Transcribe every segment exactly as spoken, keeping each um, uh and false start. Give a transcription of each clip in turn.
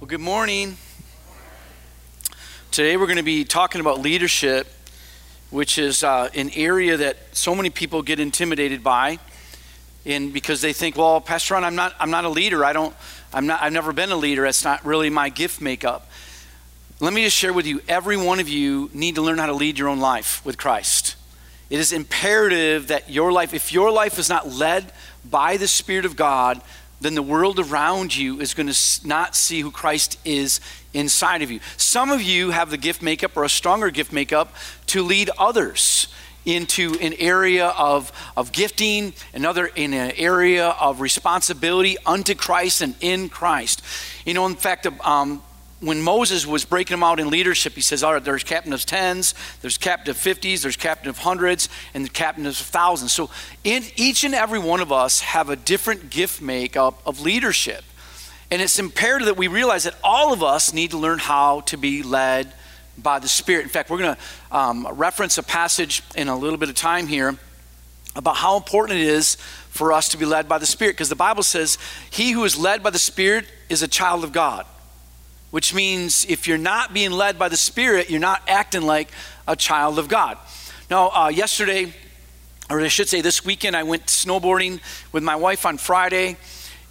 Well, good morning. Today we're going to be talking about leadership, which is uh, an area that so many people get intimidated by, and because they think, well, Pastor Ron, I'm not, I'm not a leader. I don't, I'm not, I've never been a leader. That's not really my gift makeup. Let me just share with you, every one of you need to learn how to lead your own life with Christ. It is imperative that your life, if your life is not led by the Spirit of God, then the world around you is going to not see who Christ is inside of you. Some of you have the gift makeup or a stronger gift makeup to lead others into an area of, of gifting, another in an area of responsibility unto Christ and in Christ. You know, in fact, um, when Moses was breaking them out in leadership, he says, all right, there's captain of tens, there's captain of fifties, there's captain of hundreds, and the captain of thousands. So in each and every one of us have a different gift makeup of leadership. And it's imperative that we realize that all of us need to learn how to be led by the Spirit. In fact, we're gonna um, reference a passage in a little bit of time here about how important it is for us to be led by the Spirit, because the Bible says, he who is led by the Spirit is a child of God. Which means if you're not being led by the Spirit, you're not acting like a child of God. Now, uh, yesterday, or I should say this weekend, I went snowboarding with my wife on Friday,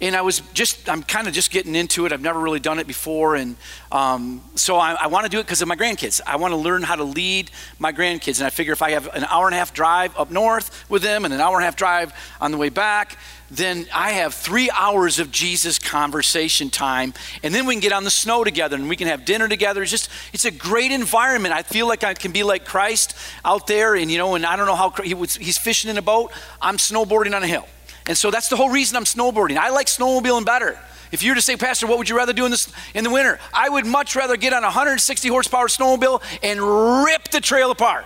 and I was just, I'm kind of just getting into it. I've never really done it before, and um, so I, I want to do it because of my grandkids. I want to learn how to lead my grandkids, and I figure if I have an hour and a half drive up north with them and an hour and a half drive on the way back, then I have three hours of Jesus conversation time, and then we can get on the snow together and we can have dinner together. It's just, it's a great environment. I feel like I can be like Christ out there, and you know, and I don't know how, he was, he's fishing in a boat, I'm snowboarding on a hill. And so that's the whole reason I'm snowboarding. I like snowmobiling better. If you were to say, Pastor, what would you rather do in, this, in the winter? I would much rather get on a one hundred sixty horsepower snowmobile and rip the trail apart.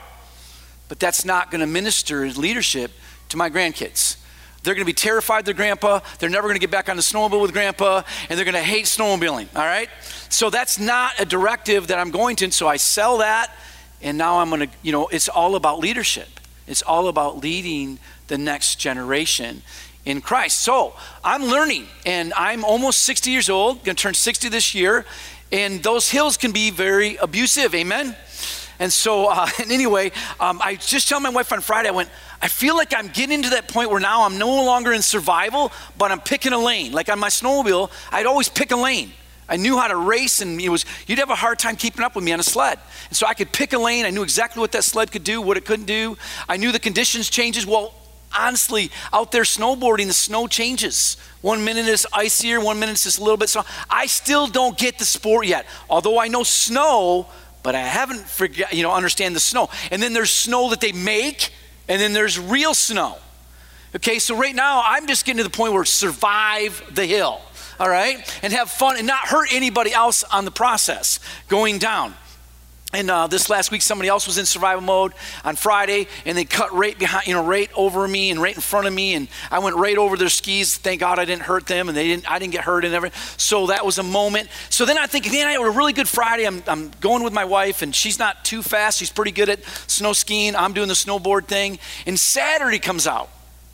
But that's not gonna minister as leadership to my grandkids. They're gonna be terrified of their grandpa. They're never gonna get back on the snowmobile with grandpa, and they're gonna hate snowmobiling, all right? So that's not a directive that I'm going to, and so I sell that, and now I'm gonna, you know, it's all about leadership. It's all about leading the next generation in Christ. So I'm learning, and I'm almost sixty years old, gonna turn sixty this year, and those hills can be very abusive, amen? And so, uh, and anyway, um, I just told my wife on Friday, I went, I feel like I'm getting to that point where now I'm no longer in survival, but I'm picking a lane. Like on my snowmobile, I'd always pick a lane. I knew how to race, and it was, you'd have a hard time keeping up with me on a sled. And so I could pick a lane. I knew exactly what that sled could do, what it couldn't do. I knew the conditions changes. Well, honestly, out there snowboarding, the snow changes. One minute it's icier, one minute it's just a little bit. So I still don't get the sport yet. Although I know snow, but I haven't forget, you know, understand the snow. And then there's snow that they make, and then there's real snow. Okay, so right now I'm just getting to the point where survive the hill, all right? And have fun and not hurt anybody else on the process going down. And uh, this last week, somebody else was in survival mode on Friday, and they cut right behind, you know, right over me and right in front of me, and I went right over their skis. Thank God I didn't hurt them, and they didn't, I didn't get hurt and everything. So that was a moment. So then I think, man, I had a really good Friday. I'm, I'm going with my wife, and she's not too fast. She's pretty good at snow skiing. I'm doing the snowboard thing, and Saturday comes out.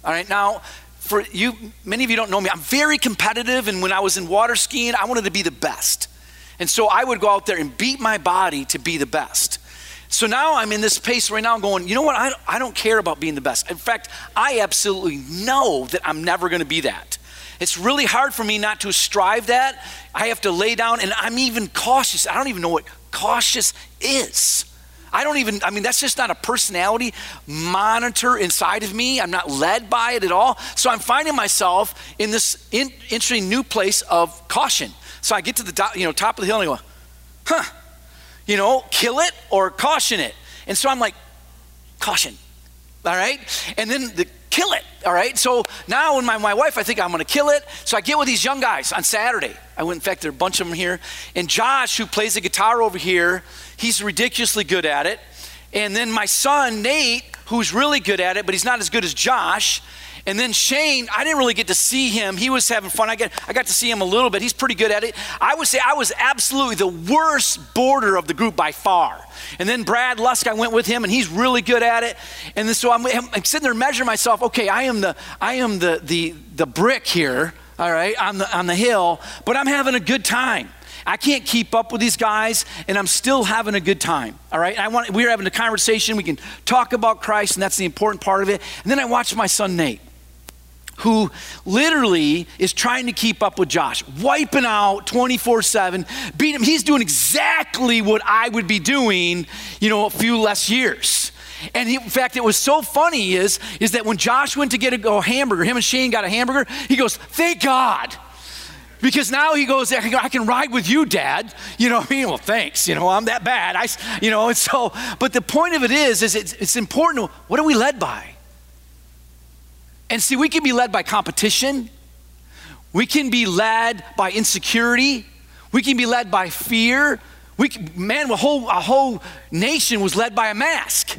All right, now, for you, many of you don't know me. I'm very competitive, and when I was in water skiing, I wanted to be the best. And so I would go out there and beat my body to be the best. So now I'm in this pace right now going, you know what, I, I don't care about being the best. In fact, I absolutely know that I'm never gonna be that. It's really hard for me not to strive that. I have to lay down, and I'm even cautious. I don't even know what cautious is. I don't even, I mean, that's just not a personality monitor inside of me. I'm not led by it at all. So I'm finding myself in this in, interesting new place of caution. So I get to the top, you know, top of the hill, and I go, huh, you know, kill it or caution it. And so I'm like, caution, all right? And then the kill it, all right? So now when my, my wife, I think I'm gonna kill it. So I get with these young guys on Saturday. I went, in fact, there are a bunch of them here. And Josh, who plays the guitar over here, he's ridiculously good at it. And then my son, Nate, who's really good at it, but he's not as good as Josh. And then Shane, I didn't really get to see him. He was having fun. I got, I got to see him a little bit. He's pretty good at it. I would say I was absolutely the worst boarder of the group by far. And then Brad Lusk, I went with him, and he's really good at it. And then, so I'm, I'm sitting there measuring myself. Okay, I am the, I am the, the, the brick here, all right, on the, on the hill, but I'm having a good time. I can't keep up with these guys, and I'm still having a good time, all right? And I want, we're having a conversation. We can talk about Christ, and that's the important part of it. And then I watched my son, Nate, who literally is trying to keep up with Josh, wiping out twenty-four seven, beating him. He's doing exactly what I would be doing, you know, a few less years. And he, in fact, it was so funny is, is that when Josh went to get a, a hamburger, him and Shane got a hamburger, he goes, "Thank God." Because now he goes, "I can ride with you, Dad." You know what I mean? Well, thanks. You know, I'm that bad. I, you know, and so, but the point of it is, is it's, it's important. What are we led by? And see, we can be led by competition. We can be led by insecurity. We can be led by fear. We can, man, a whole, a whole nation was led by a mask.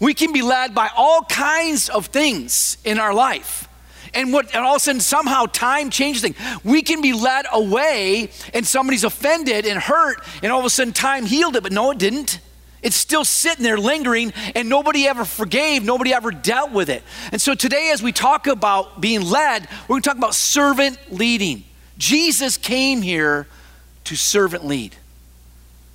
We can be led by all kinds of things in our life. And what? And all of a sudden, somehow time changes things. We can be led away, and somebody's offended and hurt, and all of a sudden time healed it, but no, it didn't. It's still sitting there lingering, and nobody ever forgave, nobody ever dealt with it. And so today, as we talk about being led, we're gonna talk about servant leading. Jesus came here to servant lead.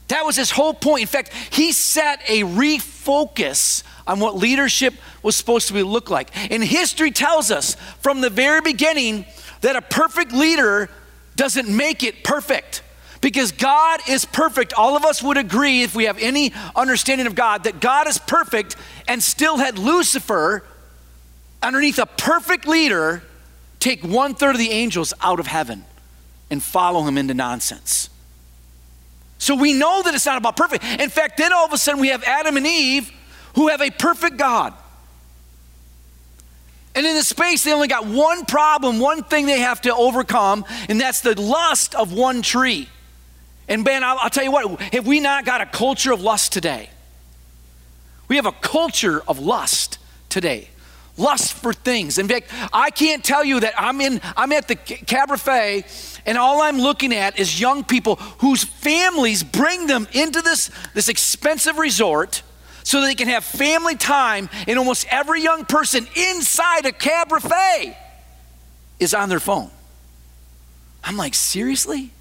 That was his whole point. In fact, he set a refocus on what leadership was supposed to look like. And history tells us from the very beginning that a perfect leader doesn't make it perfect, because God is perfect. All of us would agree, if we have any understanding of God, that God is perfect and still had Lucifer, underneath a perfect leader, take one third of the angels out of heaven and follow him into nonsense. So we know that it's not about perfect. In fact, then all of a sudden we have Adam and Eve who have a perfect God. And in the space, they only got one problem, one thing they have to overcome, and that's the lust of one tree. And man, I'll, I'll tell you what, have we not got a culture of lust today? We have a culture of lust today. Lust for things. In fact, I can't tell you that I'm in, I'm at the Cabra Fe, and all I'm looking at is young people whose families bring them into this, this expensive resort so that they can have family time, and almost every young person inside a Cabra Fe is on their phone. I'm like, seriously?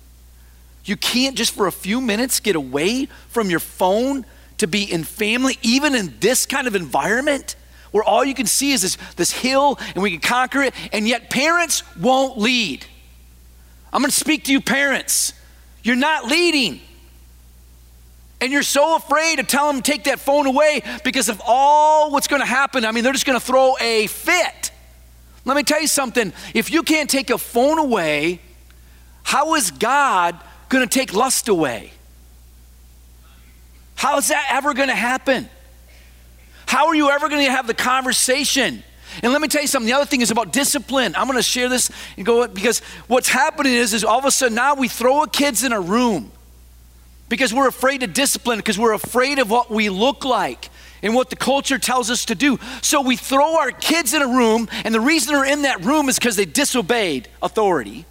You can't just for a few minutes get away from your phone to be in family, even in this kind of environment where all you can see is this, this hill and we can conquer it, and yet parents won't lead. I'm gonna speak to you parents. You're not leading. And you're so afraid to tell them to take that phone away because of all what's gonna happen. I mean, they're just gonna throw a fit. Let me tell you something. If you can't take a phone away, how is God gonna take lust away? How is that ever gonna happen? How are you ever gonna have the conversation? And let me tell you something, the other thing is about discipline. I'm gonna share this and go, because what's happening is, is all of a sudden now we throw kids in a room because we're afraid of discipline, because we're afraid of what we look like and what the culture tells us to do. So we throw our kids in a room, and the reason they're in that room is because they disobeyed authority.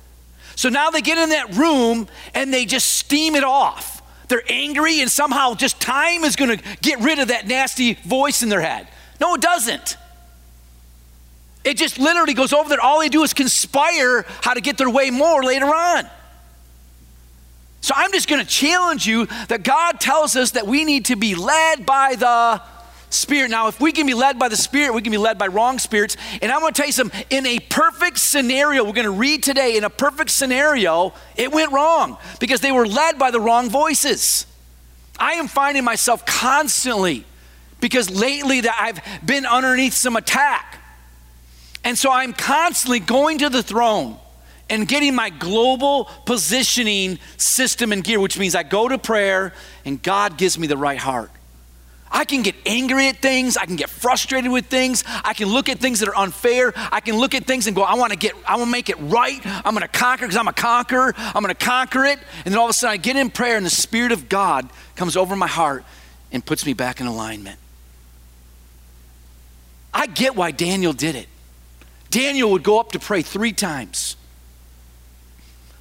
So now they get in that room and they just steam it off. They're angry, and somehow just time is gonna get rid of that nasty voice in their head. No, it doesn't. It just literally goes over there. All they do is conspire how to get their way more later on. So I'm just gonna challenge you that God tells us that we need to be led by the Spirit. Now, if we can be led by the Spirit, we can be led by wrong spirits. And I'm gonna tell you something, in a perfect scenario, we're gonna read today, in a perfect scenario, it went wrong because they were led by the wrong voices. I am finding myself constantly, because lately that I've been underneath some attack. And so I'm constantly going to the throne and getting my global positioning system in gear, which means I go to prayer and God gives me the right heart. I can get angry at things. I can get frustrated with things. I can look at things that are unfair. I can look at things and go, I want to get, I want to make it right. I'm going to conquer because I'm a conqueror. I'm going to conquer it. And then all of a sudden I get in prayer and the Spirit of God comes over my heart and puts me back in alignment. I get why Daniel did it. Daniel would go up to pray three times,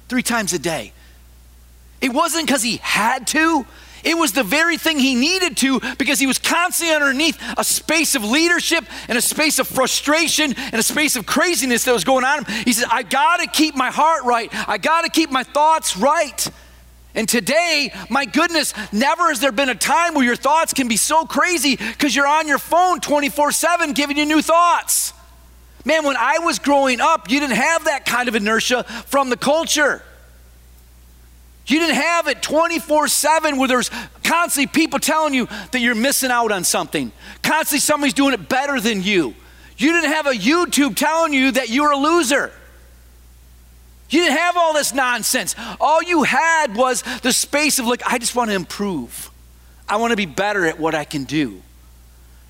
three times a day. It wasn't because he had to. It was the very thing he needed to, because he was constantly underneath a space of leadership and a space of frustration and a space of craziness that was going on. He said, I gotta keep my heart right. I gotta keep my thoughts right. And today, my goodness, never has there been a time where your thoughts can be so crazy because you're on your phone twenty-four seven giving you new thoughts. Man, when I was growing up, you didn't have that kind of inertia from the culture. You didn't have it twenty-four seven where there's constantly people telling you that you're missing out on something. Constantly somebody's doing it better than you. You didn't have a YouTube telling you that you're a loser. You didn't have all this nonsense. All you had was the space of like, I just want to improve. I want to be better at what I can do.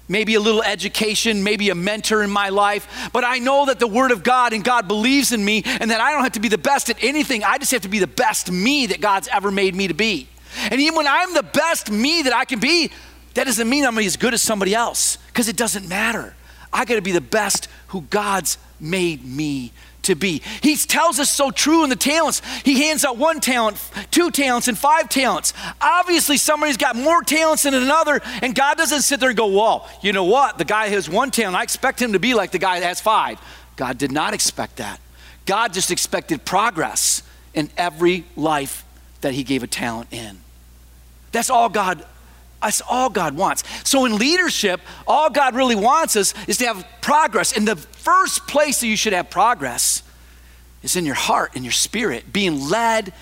Maybe a little education, maybe a mentor in my life, but I know that the Word of God and God believes in me and that I don't have to be the best at anything. I just have to be the best me that God's ever made me to be. And even when I'm the best me that I can be, that doesn't mean I'm as good as somebody else, because it doesn't matter. I gotta be the best who God's made me to be. He tells us so true in the talents. He hands out one talent, two talents, and five talents. Obviously, somebody's got more talents than another, and God doesn't sit there and go, well, you know what? The guy has one talent. I expect him to be like the guy that has five. God did not expect that. God just expected progress in every life that he gave a talent in. That's all God, that's all God wants. So in leadership, all God really wants us is to have progress. And the first place that you should have progress is in your heart and your spirit, being led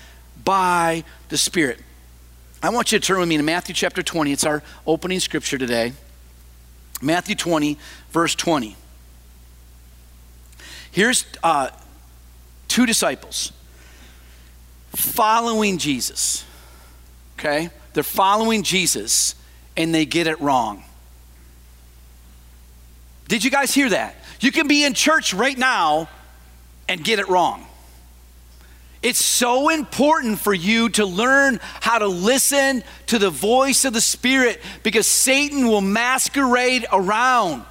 by the Spirit. I want you to turn with me to Matthew chapter twenty. It's our opening scripture today. Matthew twenty, verse twenty. Here's uh, two disciples following Jesus, okay? They're following Jesus and they get it wrong. Did you guys hear that? You can be in church right now and get it wrong. It's so important for you to learn how to listen to the voice of the Spirit, because Satan will masquerade around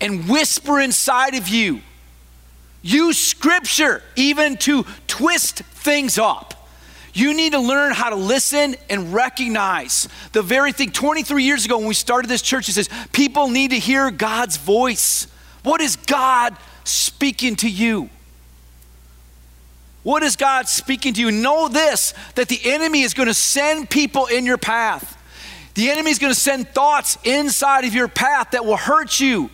and whisper inside of you. Use scripture even to twist things up. You need to learn how to listen and recognize the very thing. twenty-three years ago when we started this church, it says, people need to hear God's voice. What is God speaking to you? What is God speaking to you? Know this, that the enemy is going to send people in your path. The enemy is going to send thoughts inside of your path that will hurt you,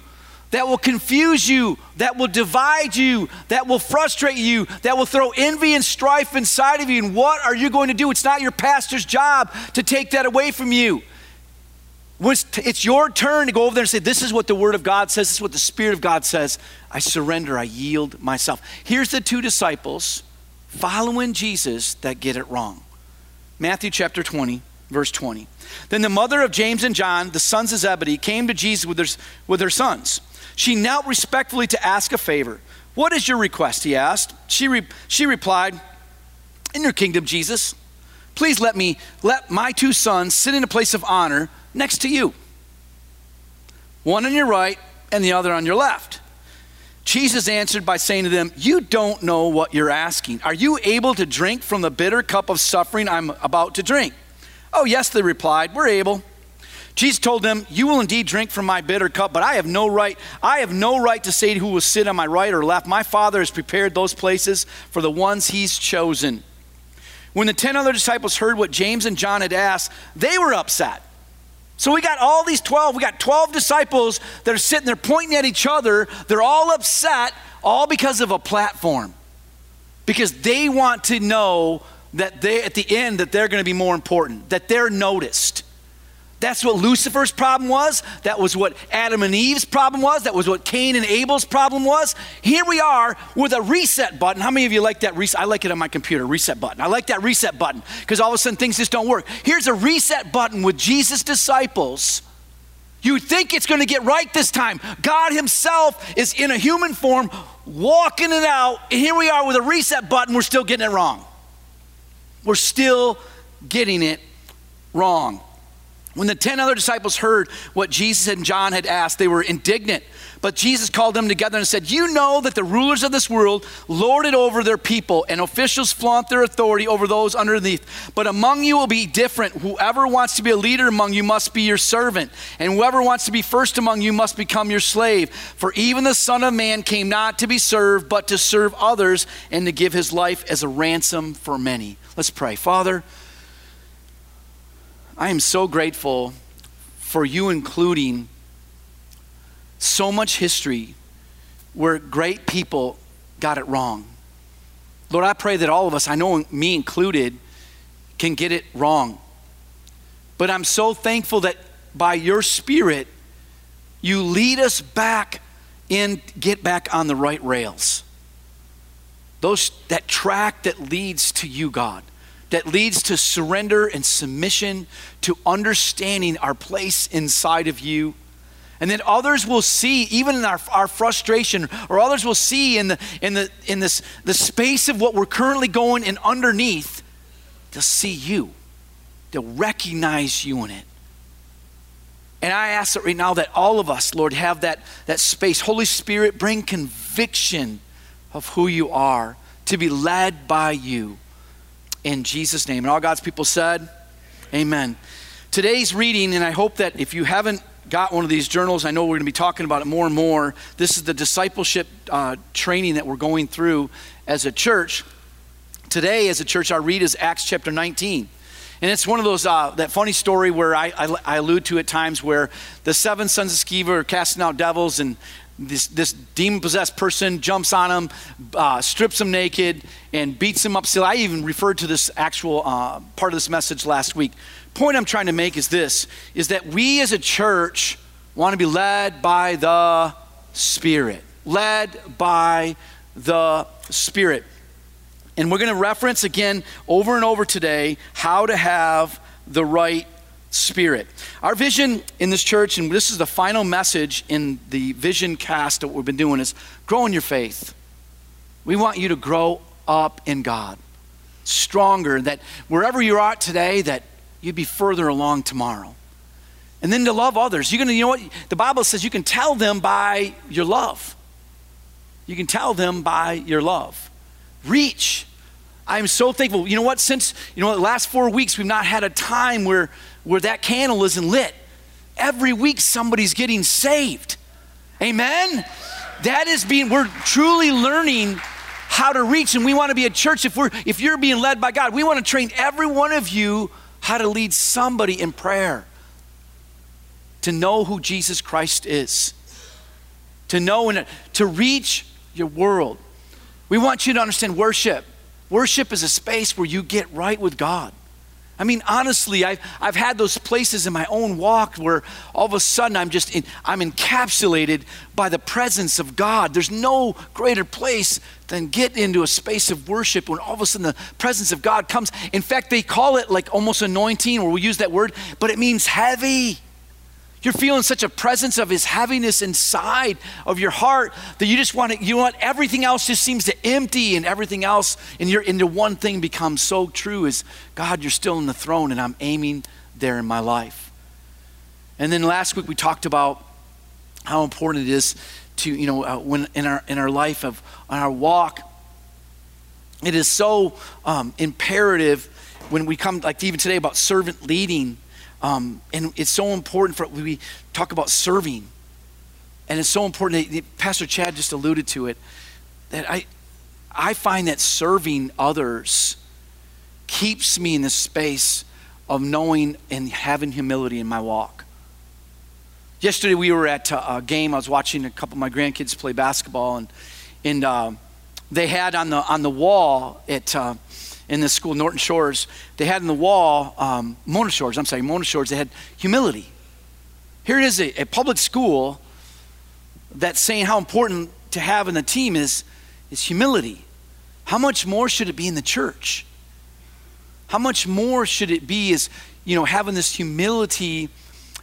that will confuse you, that will divide you, that will frustrate you, that will throw envy and strife inside of you. And what are you going to do? It's not your pastor's job to take that away from you. It's your turn to go over there and say, this is what the Word of God says, this is what the Spirit of God says. I surrender, I yield myself. Here's the two disciples following Jesus that get it wrong. Matthew chapter twenty, verse twenty. Then the mother of James and John, the sons of Zebedee, came to Jesus with their, with their sons. She knelt respectfully to ask a favor. What is your request, he asked. She re- she replied, in your kingdom, Jesus, please let me, let my two sons sit in a place of honor next to you. One on your right and the other on your left. Jesus answered by saying to them, you don't know what you're asking. Are you able to drink from the bitter cup of suffering I'm about to drink? Oh yes, they replied, we're able. Jesus told them, you will indeed drink from my bitter cup, but I have no right, I have no right to say who will sit on my right or left. My Father has prepared those places for the ones he's chosen. When the ten other disciples heard what James and John had asked, they were upset. So we got all these twelve, we got twelve disciples that are sitting there pointing at each other. They're all upset, all because of a platform. Because they want to know that they, at the end, that they're gonna be more important, that they're noticed. That's what Lucifer's problem was. That was what Adam and Eve's problem was. That was what Cain and Abel's problem was. Here we are with a reset button. How many of you like that reset? I like it on my computer, reset button. I like that reset button because all of a sudden things just don't work. Here's a reset button with Jesus' disciples You think it's going to get right this time. God himself is in a human form, walking it out. And here we are with a reset button. We're still getting it wrong. We're still getting it wrong. When the ten other disciples heard what Jesus and John had asked, they were indignant. But Jesus called them together and said, "You know that the rulers of this world lord it over their people, and officials flaunt their authority over those underneath. But among you will be different. Whoever wants to be a leader among you must be your servant, and whoever wants to be first among you must become your slave. For even the Son of Man came not to be served, but to serve others and to give his life as a ransom for many." Let's pray. Father, I am so grateful for you including so much history where great people got it wrong. Lord, I pray that all of us, I know me included, can get it wrong. But I'm so thankful that by your Spirit, you lead us back and get back on the right rails. Those, that track that leads to you, God, that leads to surrender and submission, to understanding our place inside of you. And then others will see, even in our, our frustration, or others will see in the in the in this the space of what we're currently going in underneath, they'll see you. They'll recognize you in it. And I ask that right now that all of us, Lord, have that, that space. Holy Spirit, bring conviction of who you are, to be led by you. In Jesus' name. And all God's people said, amen. Today's reading, and I hope that if you haven't got one of these journals, I know we're going to be talking about it more and more. This is the discipleship uh, training that we're going through as a church. Today as a church, our read is Acts chapter nineteen. And it's one of those, uh, that funny story where I, I, I allude to at times, where the seven sons of Sceva are casting out devils, and This, this demon-possessed person jumps on him, uh, strips him naked, and beats him up. So I even referred to this actual uh, part of this message last week. Point I'm trying to make is this, is that we as a church want to be led by the Spirit. Led by the Spirit. And we're going to reference again over and over today how to have the right Spirit. Our vision in this church, and this is the final message in the vision cast that we've been doing, is grow in your faith. We want you to grow up in God, stronger, that wherever you're at today, that you'd be further along tomorrow. And then to love others. You're going to, you know what? The Bible says you can tell them by your love. You can tell them by your love. Reach. I'm so thankful. You know what? Since, you know, the last four weeks, we've not had a time where where that candle isn't lit. Every week somebody's getting saved. Amen? That is being, we're truly learning how to reach, and we want to be a church. If we're, if you're being led by God, we want to train every one of you how to lead somebody in prayer, to know who Jesus Christ is, to know and to reach your world. We want you to understand worship. Worship is a space where you get right with God. I mean, honestly, I've, I've had those places in my own walk where all of a sudden I'm just, in, I'm encapsulated by the presence of God. There's no greater place than get into a space of worship when all of a sudden the presence of God comes. In fact, they call it like almost anointing, or we use that word, but it means heavy. You're feeling such a presence of his heaviness inside of your heart that you just want to, you want everything else just seems to empty, and everything else, and you're into one thing becomes so true is, God, you're still in the throne, and I'm aiming there in my life. And then last week we talked about how important it is to, you know, uh, when in our in our life of on our walk, it is so um, imperative when we come, like even today, about servant leading. Um, and it's so important for, we talk about serving, and it's so important that, that Pastor Chad just alluded to it, that I, I find that serving others keeps me in the space of knowing and having humility in my walk. Yesterday we were at a game. I was watching a couple of my grandkids play basketball, and and um, they had on the on the wall at. Uh, in this school, Norton Shores, they had in the wall, um, Mona Shores, I'm sorry, Mona Shores, they had humility. Here it is, a, a public school that's saying how important to have in the team is, is humility. How much more should it be in the church? How much more should it be is, you know, having this humility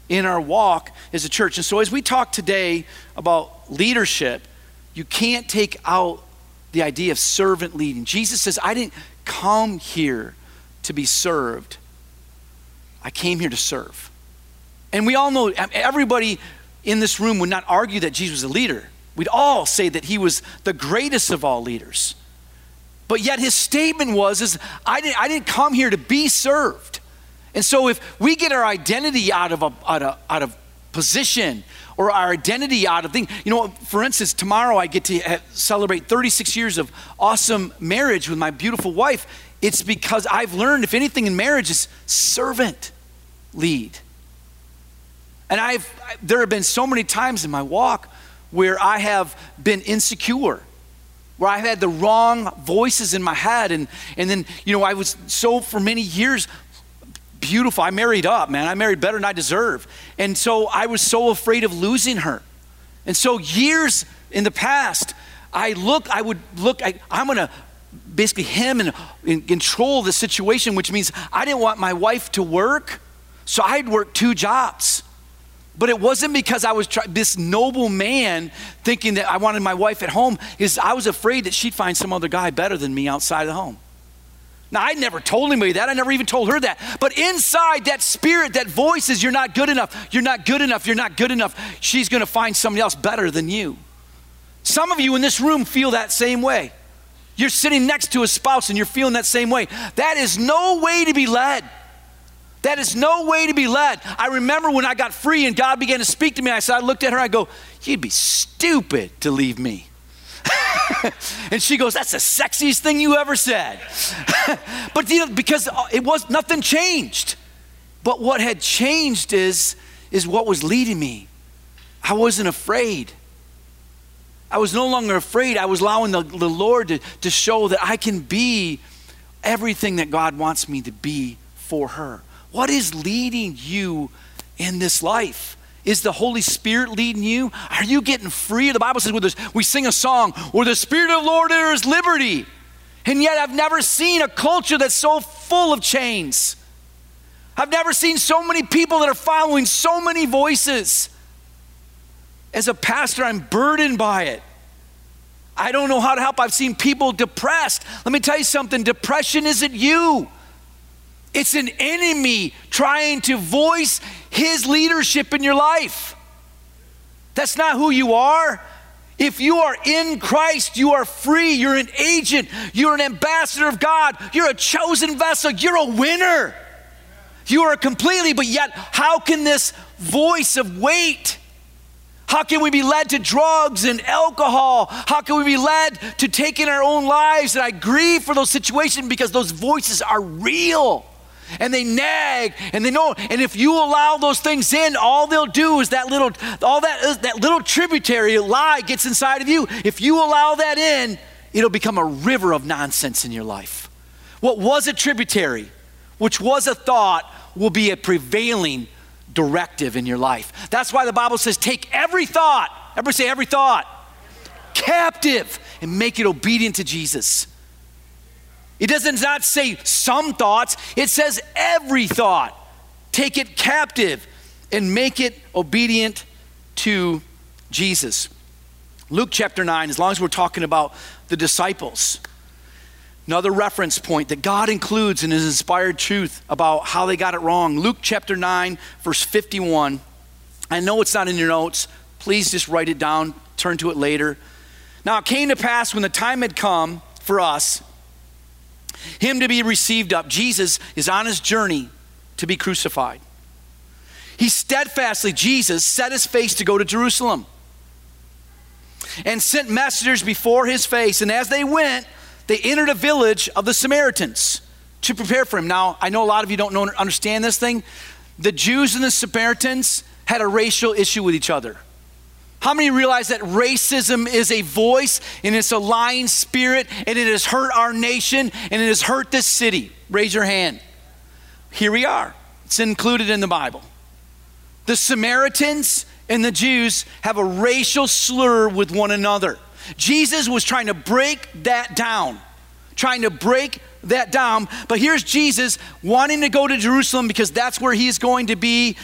in our walk as a church. And so as we talk today about leadership, you can't take out the idea of servant leading. Jesus says, I didn't come here to be served. I came here to serve. And we all know, everybody in this room would not argue that Jesus was a leader. We'd all say that he was the greatest of all leaders. But yet his statement was, is I didn't, I didn't come here to be served. And so if we get our identity out of, a, out of, out of position, or our identity out of things, you know, for instance, tomorrow I get to celebrate thirty-six years of awesome marriage with my beautiful wife. It's because I've learned, if anything in marriage, is servant lead. And I've, there have been so many times in my walk where I have been insecure, where I've had the wrong voices in my head. And, and then, you know, I was so for many years, beautiful, I married up, man. I married better than I deserve. And so I was so afraid of losing her. And so years in the past, I look, I would look, I, I'm gonna basically hem and, and control the situation, which means I didn't want my wife to work. So I'd work two jobs. But it wasn't because I was try- this noble man thinking that I wanted my wife at home. Is I was afraid that she'd find some other guy better than me outside of the home. Now, I never told anybody that. I never even told her that. But inside that spirit, that voice is, you're not good enough. You're not good enough. You're not good enough. She's going to find somebody else better than you. Some of you in this room feel that same way. You're sitting next to a spouse and you're feeling that same way. That is no way to be led. That is no way to be led. I remember when I got free and God began to speak to me. I said, I looked at her, I go, you'd be stupid to leave me. And she goes, that's the sexiest thing you ever said. But you know, because it was, nothing changed. But what had changed is, is what was leading me. I wasn't afraid. I was no longer afraid. I was allowing the, the Lord to, to show that I can be everything that God wants me to be for her. What is leading you in this life? Is the Holy Spirit leading you? Are you getting free? The Bible says well, we sing a song, where the Spirit of the Lord there is liberty. And yet I've never seen a culture that's so full of chains. I've never seen so many people that are following so many voices. As a pastor, I'm burdened by it. I don't know how to help. I've seen people depressed. Let me tell you something, depression isn't you. It's an enemy trying to voice his leadership in your life. That's not who you are. If you are in Christ, you are free. You're an agent. You're an ambassador of God. You're a chosen vessel. You're a winner. You are completely, but yet how can this voice of weight? How can we be led to drugs and alcohol? How can we be led to take in our own lives? And I grieve for those situations because those voices are real. And they nag, and they know. And if you allow those things in, all they'll do is that little, all that that little tributary lie gets inside of you. If you allow that in, it'll become a river of nonsense in your life. What was a tributary, which was a thought, will be a prevailing directive in your life. That's why the Bible says, take every thought, everybody say every thought, captive, and make it obedient to Jesus. It doesn't not say some thoughts, it says every thought. Take it captive and make it obedient to Jesus. Luke chapter nine, as long as we're talking about the disciples, another reference point that God includes in his inspired truth about how they got it wrong. Luke chapter nine, verse fifty-one. I know it's not in your notes. Please just write it down, turn to it later. Now it came to pass when the time had come for us, him to be received up. Jesus is on his journey to be crucified. He steadfastly, Jesus, set his face to go to Jerusalem and sent messengers before his face. And as they went, they entered a village of the Samaritans to prepare for him. Now, I know a lot of you don't know, understand this thing. The Jews and the Samaritans had a racial issue with each other. How many realize that racism is a voice and it's a lying spirit and it has hurt our nation and it has hurt this city? Raise your hand. Here we are. It's included in the Bible. The Samaritans and the Jews have a racial slur with one another. Jesus was trying to break that down, trying to break that down. But here's Jesus wanting to go to Jerusalem because that's where he's going to be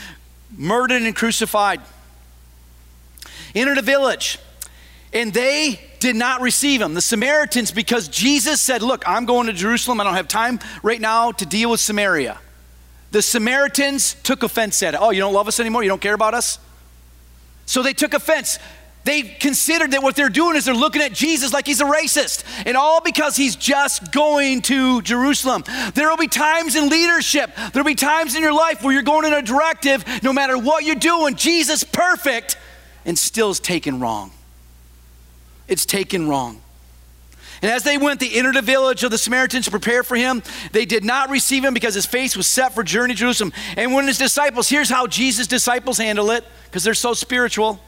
murdered and crucified, entered a village, and they did not receive him. The Samaritans, because Jesus said, look, I'm going to Jerusalem. I don't have time right now to deal with Samaria. The Samaritans took offense at it. Oh, you don't love us anymore? You don't care about us? So they took offense. They considered that what they're doing is they're looking at Jesus like he's a racist, and all because he's just going to Jerusalem. There will be times in leadership, there will be times in your life where you're going in a directive, no matter what you're doing, Jesus perfect, and still is taken wrong. It's taken wrong. And as they went, they entered a village of the Samaritans to prepare for him. They did not receive him because his face was set for journey to Jerusalem. And when his disciples, here's how Jesus' disciples handle it, because they're so spiritual.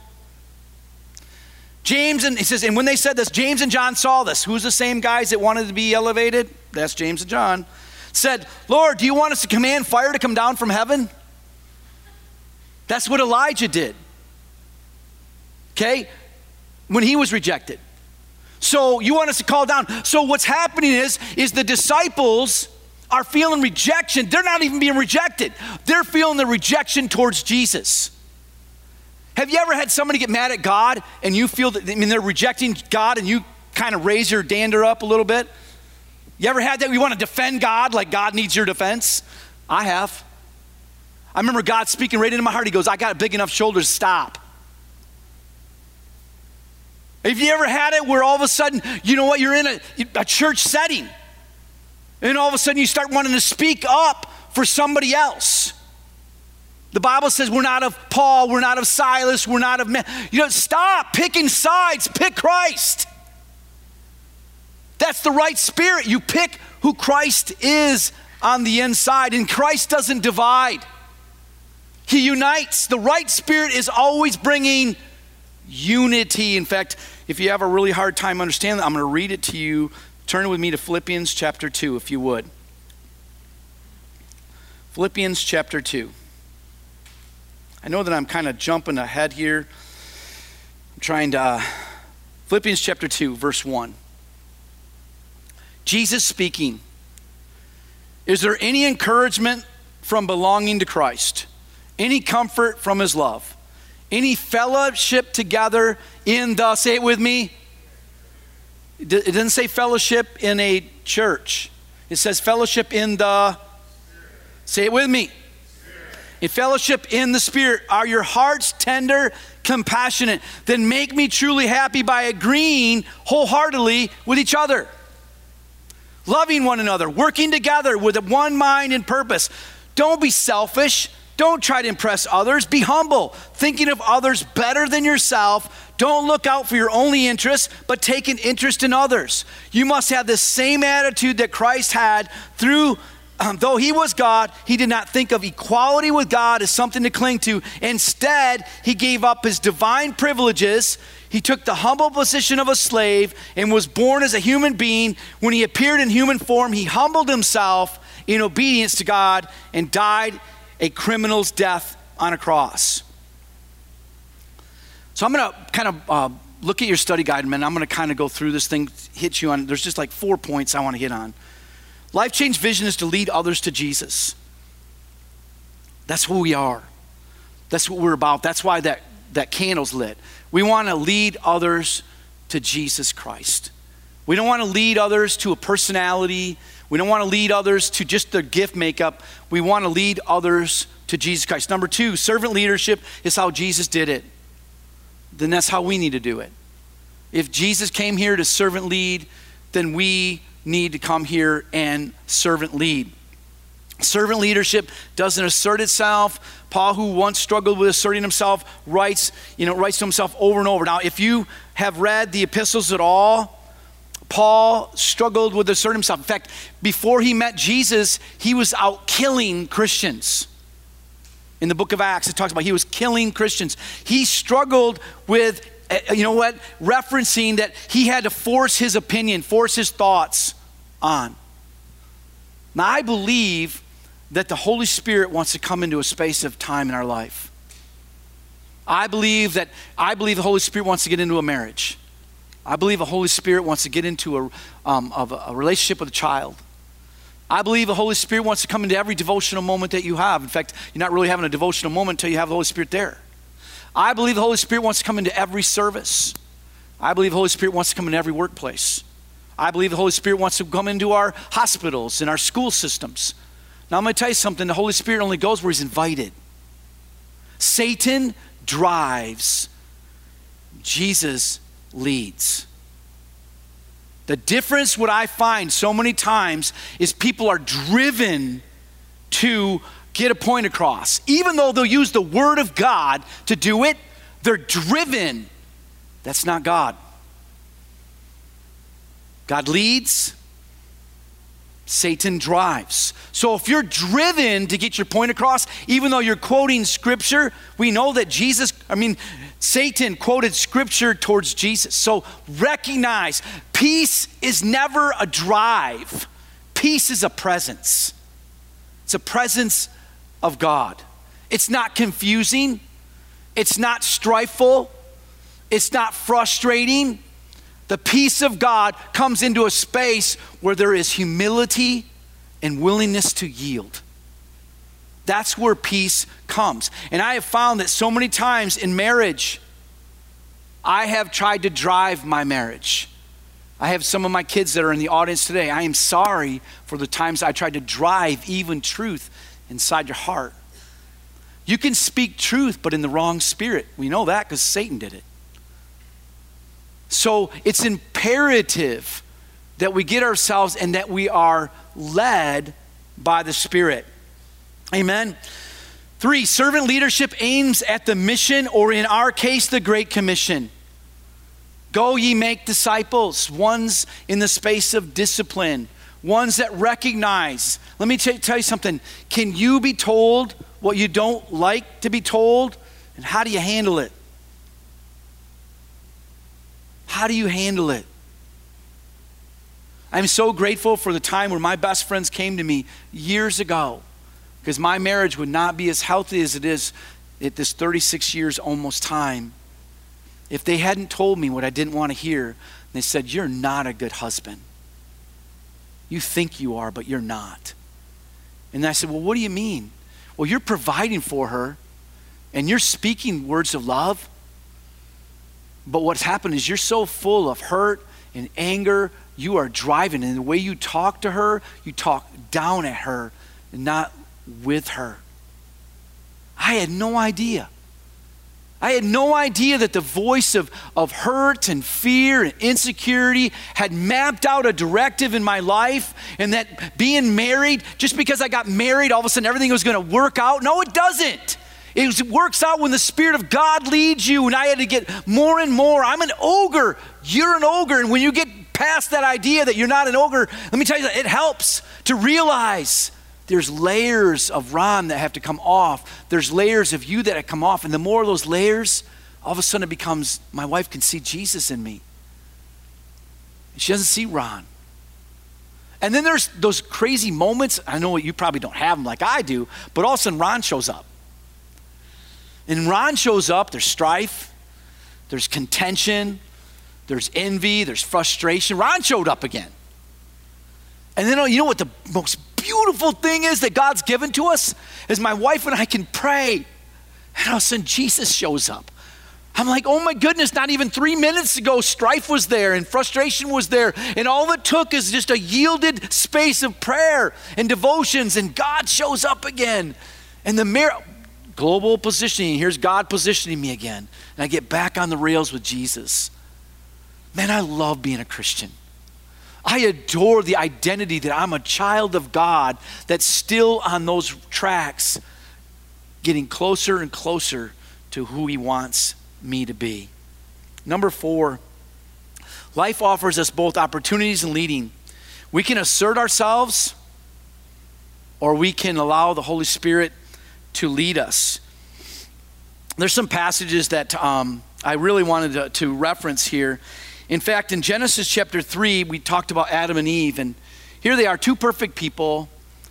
James and, he says, and when they said this, James and John saw this. Who's the same guys that wanted to be elevated? That's James and John. Said, Lord, do you want us to command fire to come down from heaven? That's what Elijah did, okay, when he was rejected. So you want us to call down. So what's happening is, is the disciples are feeling rejection. They're not even being rejected. They're feeling the rejection towards Jesus. Have you ever had somebody get mad at God and you feel that, I mean, they're rejecting God and you kind of raise your dander up a little bit? You ever had that? You want to defend God like God needs your defense? I have. I remember God speaking right into my heart. He goes, I got big enough shoulders to stop. Have you ever had it where all of a sudden, you know what, you're in a, a church setting and all of a sudden you start wanting to speak up for somebody else? The Bible says we're not of Paul, we're not of Silas, we're not of men. You know, stop picking sides, pick Christ. That's the right spirit. You pick who Christ is on the inside, and Christ doesn't divide. He unites. The right spirit is always bringing unity. In fact, if you have a really hard time understanding that, I'm going to read it to you. Turn with me to Philippians chapter two, if you would. Philippians chapter two. I know that I'm kind of jumping ahead here. I'm trying to, uh, Philippians chapter two, verse one. Jesus speaking, is there any encouragement from belonging to Christ? Any comfort from his love? Any fellowship together in the, say it with me. It doesn't say fellowship in a church. It says fellowship in the, say it with me. In fellowship in the Spirit, are your hearts tender, compassionate? Then make me truly happy by agreeing wholeheartedly with each other, loving one another, working together with one mind and purpose. Don't be selfish. Don't try to impress others. Be humble, thinking of others better than yourself. Don't look out for your only interests, but take an interest in others. You must have the same attitude that Christ had through Um, though he was God, he did not think of equality with God as something to cling to. Instead, he gave up his divine privileges. He took the humble position of a slave and was born as a human being. When he appeared in human form, he humbled himself in obedience to God and died a criminal's death on a cross. So I'm going to kind of uh, look at your study guide, man. I'm going to kind of go through this thing, hit you on. There's just like four points I want to hit on. Life Change vision is to lead others to Jesus. That's who we are. That's what we're about. That's why that, that candle's lit. We want to lead others to Jesus Christ. We don't want to lead others to a personality. We don't want to lead others to just their gift makeup. We want to lead others to Jesus Christ. Number two, servant leadership is how Jesus did it. Then that's how we need to do it. If Jesus came here to servant lead, then we need to come here and servant lead. Servant leadership doesn't assert itself. Paul, who once struggled with asserting himself, writes, you know, writes to himself over and over. Now, if you have read the epistles at all, Paul struggled with asserting himself. In fact, before he met Jesus, he was out killing Christians. In the book of Acts, it talks about he was killing Christians. He struggled with, you know what, referencing that he had to force his opinion, force his thoughts on. Now, I believe that the Holy Spirit wants to come into a space of time in our life. I believe that, I believe the Holy Spirit wants to get into a marriage. I believe the Holy Spirit wants to get into a, um, of a, a relationship with a child. I believe the Holy Spirit wants to come into every devotional moment that you have. In fact, you're not really having a devotional moment until you have the Holy Spirit there. I believe the Holy Spirit wants to come into every service. I believe the Holy Spirit wants to come into every workplace. I believe the Holy Spirit wants to come into our hospitals and our school systems. Now I'm going to tell you something, the Holy Spirit only goes where he's invited. Satan drives, Jesus leads. The difference, what I find so many times, is people are driven to get a point across. Even though they'll use the word of God to do it, they're driven. That's not God. God leads, Satan drives. So if you're driven to get your point across, even though you're quoting scripture, we know that Jesus, I mean, Satan quoted scripture towards Jesus. So recognize, peace is never a drive. Peace is a presence. It's a presence of God. It's not confusing. It's not strifeful. It's not frustrating. The peace of God comes into a space where there is humility and willingness to yield. That's where peace comes. And I have found that so many times in marriage, I have tried to drive my marriage. I have some of my kids that are in the audience today. I am sorry for the times I tried to drive even truth inside your heart. You can speak truth, but in the wrong spirit. We know that because Satan did it. So it's imperative that we get ourselves and that we are led by the Spirit. Amen. Three, servant leadership aims at the mission, or in our case, the Great Commission. Go ye make disciples, ones in the space of discipline, ones that recognize. Let me t- tell you something. Can you be told what you don't like to be told? And how do you handle it? How do you handle it? I'm so grateful for the time where my best friends came to me years ago, because my marriage would not be as healthy as it is at this thirty-six years almost time if they hadn't told me what I didn't want to hear. They said, "You're not a good husband. You think you are, but you're not." And I said, "Well, what do you mean?" "Well, you're providing for her and you're speaking words of love. But what's happened is you're so full of hurt and anger, you are driving. And the way you talk to her, you talk down at her, and not with her." I had no idea. I had no idea that the voice of, of hurt and fear and insecurity had mapped out a directive in my life, and that being married, just because I got married, all of a sudden everything was gonna work out. No, it doesn't. It works out when the Spirit of God leads you. And I had to get more and more. I'm an ogre. You're an ogre. And when you get past that idea that you're not an ogre, let me tell you, it helps to realize there's layers of Ron that have to come off. There's layers of you that have come off. And the more of those layers, all of a sudden it becomes, my wife can see Jesus in me. She doesn't see Ron. And then there's those crazy moments. I know you probably don't have them like I do, but all of a sudden Ron shows up. And Ron shows up, there's strife, there's contention, there's envy, there's frustration. Ron showed up again. And then you know what the most beautiful thing is that God's given to us? Is my wife and I can pray. And all of a sudden Jesus shows up. I'm like, oh my goodness, not even three minutes ago, strife was there and frustration was there. And all it took is just a yielded space of prayer and devotions, and God shows up again. And the miracle. Global positioning, here's God positioning me again. And I get back on the rails with Jesus. Man, I love being a Christian. I adore the identity that I'm a child of God that's still on those tracks, getting closer and closer to who he wants me to be. Number four, life offers us both opportunities and leading. We can assert ourselves, or we can allow the Holy Spirit to lead us. There's some passages that um, I really wanted to, to reference here. In fact, in Genesis chapter three, we talked about Adam and Eve, and here they are, two perfect people,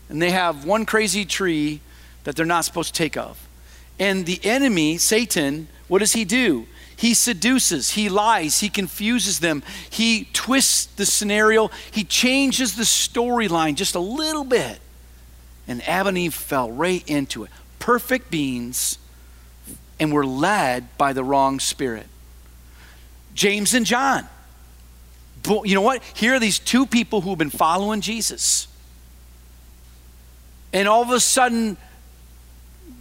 and they have one crazy tree that they're not supposed to take of. And the enemy, Satan, what does he do? He seduces, he lies, he confuses them, he twists the scenario, he changes the storyline just a little bit. And Adam and Eve fell right into it. Perfect beings, and were led by the wrong spirit. James and John. You know what? Here are these two people who've been following Jesus. And all of a sudden,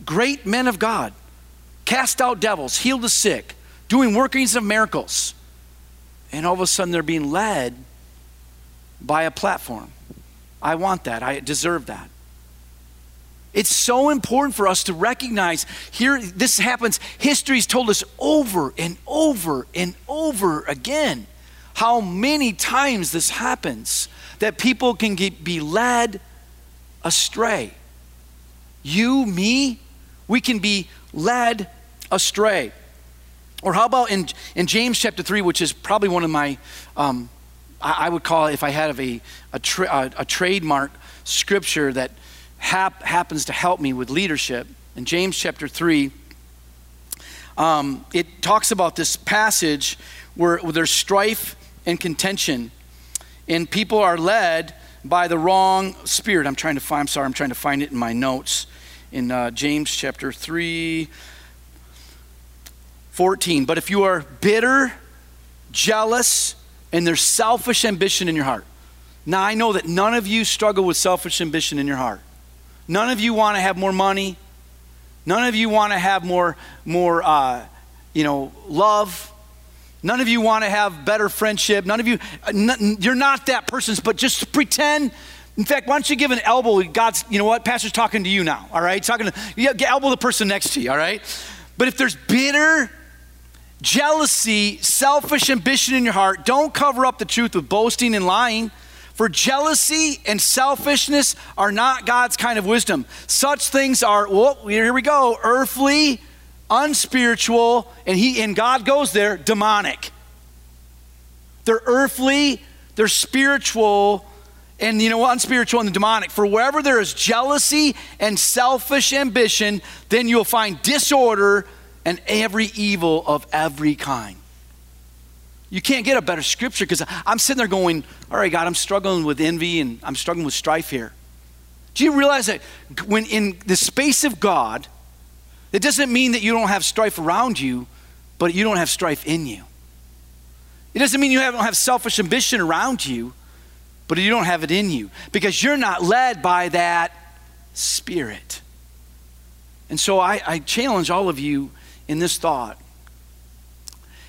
great men of God, cast out devils, healed the sick, doing workings of miracles. And all of a sudden they're being led by a platform. I want that. I deserve that. It's so important for us to recognize here, this happens. History's told us over and over and over again how many times this happens, that people can get, be led astray. You, me, we can be led astray. Or how about in, in James chapter three, which is probably one of my, um, I, I would call it, if I had a, a, tra- a, a trademark scripture that hap- happens to help me with leadership. In James chapter three, um, it talks about this passage where, where there's strife and contention, and people are led by the wrong spirit. I'm trying to find, I'm sorry, I'm trying to find it in my notes. In uh, James chapter three, fourteen, but if you are bitter, jealous, and there's selfish ambition in your heart. Now I know that none of you struggle with selfish ambition in your heart. None of you want to have more money. None of you want to have more, more, uh, you know, love. None of you want to have better friendship. None of you, n- you're not that person, but just pretend. In fact, why don't you give an elbow? God's, you know what? Pastor's talking to you now, all right? He's talking to, you elbow the person next to you, all right? But if there's bitter, jealousy, selfish ambition in your heart, don't cover up the truth with boasting and lying. For jealousy and selfishness are not God's kind of wisdom. Such things are, well, here we go, earthly, unspiritual, and he and God goes there, demonic. They're earthly, they're spiritual, and you know, unspiritual and demonic. For wherever there is jealousy and selfish ambition, then you'll find disorder and every evil of every kind. You can't get a better scripture, because I'm sitting there going, all right, God, I'm struggling with envy and I'm struggling with strife here. Do you realize that when in the space of God, it doesn't mean that you don't have strife around you, but you don't have strife in you. It doesn't mean you don't have selfish ambition around you, but you don't have it in you, because you're not led by that spirit. And so I, I challenge all of you in this thought.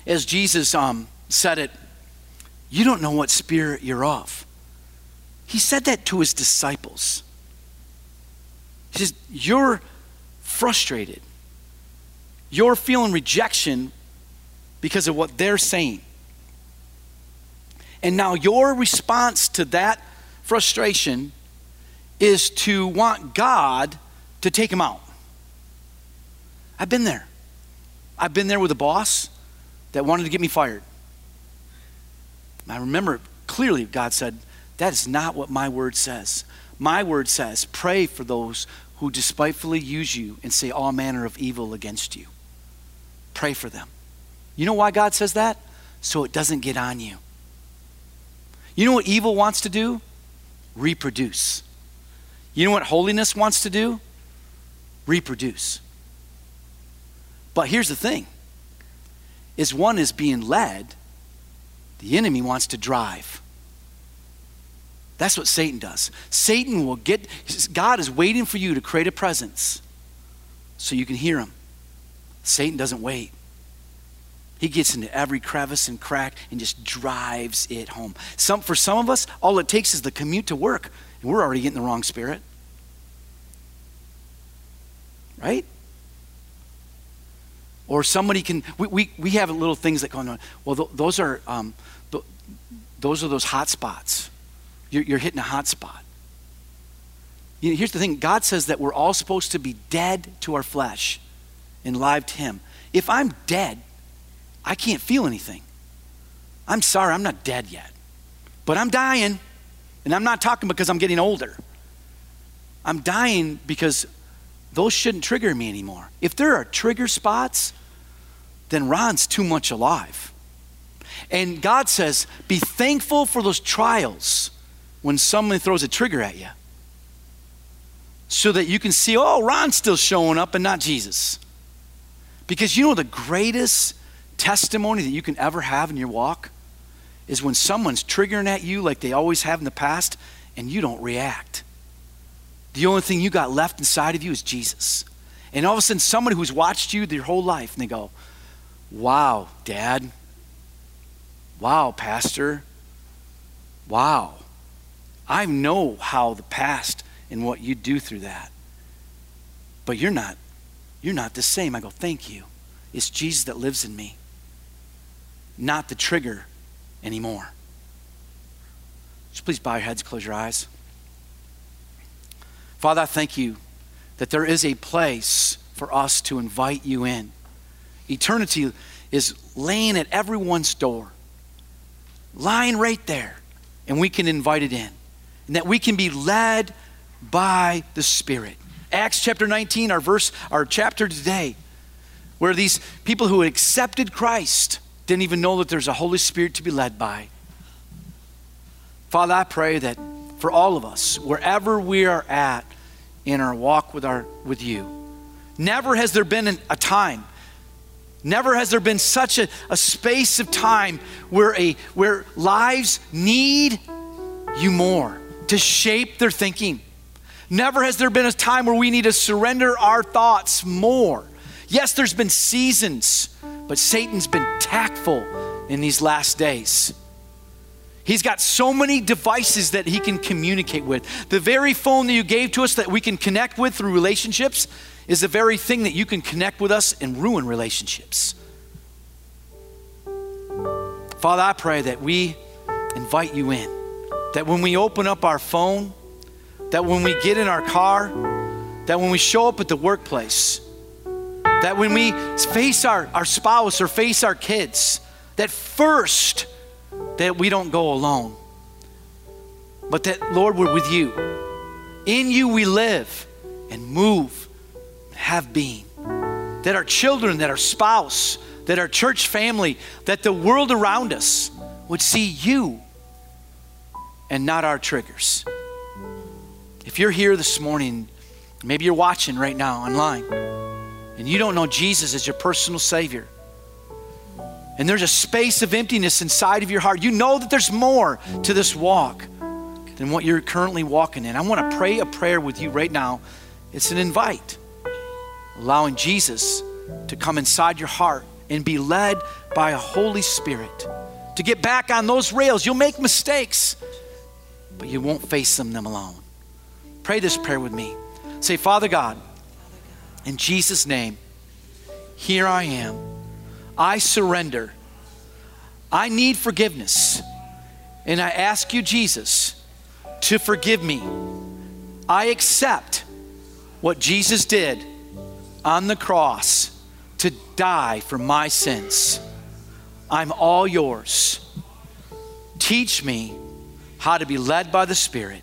As Jesus um, said it, you don't know what spirit you're of. He said that to his disciples. He says, you're frustrated. You're feeling rejection because of what they're saying. And now your response to that frustration is to want God to take him out. I've been there. I've been there with a boss that wanted to get me fired. And I remember clearly God said, that is not what my word says. My word says, pray for those who despitefully use you and say all manner of evil against you. Pray for them. You know why God says that? So it doesn't get on you. You know what evil wants to do? Reproduce. You know what holiness wants to do? Reproduce. But here's the thing, is one is being led, the enemy wants to drive. That's what Satan does. Satan will get, God is waiting for you to create a presence so you can hear him. Satan doesn't wait. He gets into every crevice and crack and just drives it home. Some, for some of us, all it takes is the commute to work, and we're already getting the wrong spirit. Right? Or somebody can, we we, we have little things that go on. Well, th- those are um, th- those are those hot spots. You're, you're hitting a hot spot. You know, here's the thing. God says that we're all supposed to be dead to our flesh and live to him. If I'm dead, I can't feel anything. I'm sorry, I'm not dead yet, but I'm dying, and I'm not talking because I'm getting older. I'm dying because those shouldn't trigger me anymore. If there are trigger spots, then Ron's too much alive. And God says, be thankful for those trials when someone throws a trigger at you, so that you can see, oh, Ron's still showing up and not Jesus. Because you know the greatest testimony that you can ever have in your walk is when someone's triggering at you like they always have in the past and you don't react. The only thing you got left inside of you is Jesus. And all of a sudden, somebody who's watched you their whole life, and they go, wow, Dad. Wow, Pastor. Wow. I know how the past and what you do through that. But you're not, you're not the same. I go, thank you. It's Jesus that lives in me, not the trigger anymore. Just please bow your heads, close your eyes. Father, I thank you that there is a place for us to invite you in. Eternity is laying at everyone's door, lying right there, and we can invite it in, and that we can be led by the Spirit. Acts chapter nineteen, our verse, our chapter today, where these people who had accepted Christ didn't even know that there's a Holy Spirit to be led by. Father, I pray that for all of us, wherever we are at in our walk with our with you, never has there been an, a time, never has there been such a, a space of time where a where lives need you more to shape their thinking. Never has there been a time where we need to surrender our thoughts more. Yes, there's been seasons, but Satan's been tactful in these last days. He's got so many devices that he can communicate with. The very phone that you gave to us that we can connect with through relationships is the very thing that you can connect with us and ruin relationships. Father, I pray that we invite you in, that when we open up our phone, that when we get in our car, that when we show up at the workplace, that when we face our, our spouse or face our kids, that first, that we don't go alone, but that, Lord, we're with you. In you we live and move and have being. That our children, that our spouse, that our church family, that the world around us would see you and not our triggers. If you're here this morning, maybe you're watching right now online, and you don't know Jesus as your personal Savior, and there's a space of emptiness inside of your heart, you know that there's more to this walk than what you're currently walking in. I want to pray a prayer with you right now. It's an invite, allowing Jesus to come inside your heart and be led by a Holy Spirit to get back on those rails. You'll make mistakes, but you won't face them, them alone. Pray this prayer with me. Say, Father God, in Jesus' name, here I am. I surrender. I need forgiveness. And I ask you, Jesus, to forgive me. I accept what Jesus did on the cross to die for my sins. I'm all yours. Teach me how to be led by the Spirit.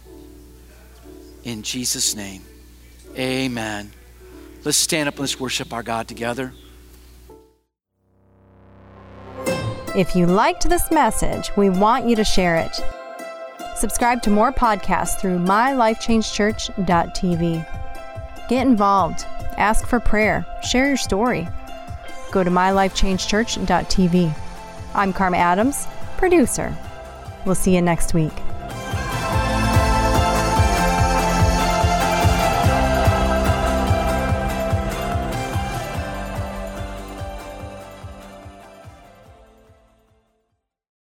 In Jesus' name, amen. Let's stand up and let's worship our God together. If you liked this message, we want you to share it. Subscribe to more podcasts through my life change church dot t v. Get involved. Ask for prayer. Share your story. Go to my life change church dot t v. I'm Karma Adams, producer. We'll see you next week.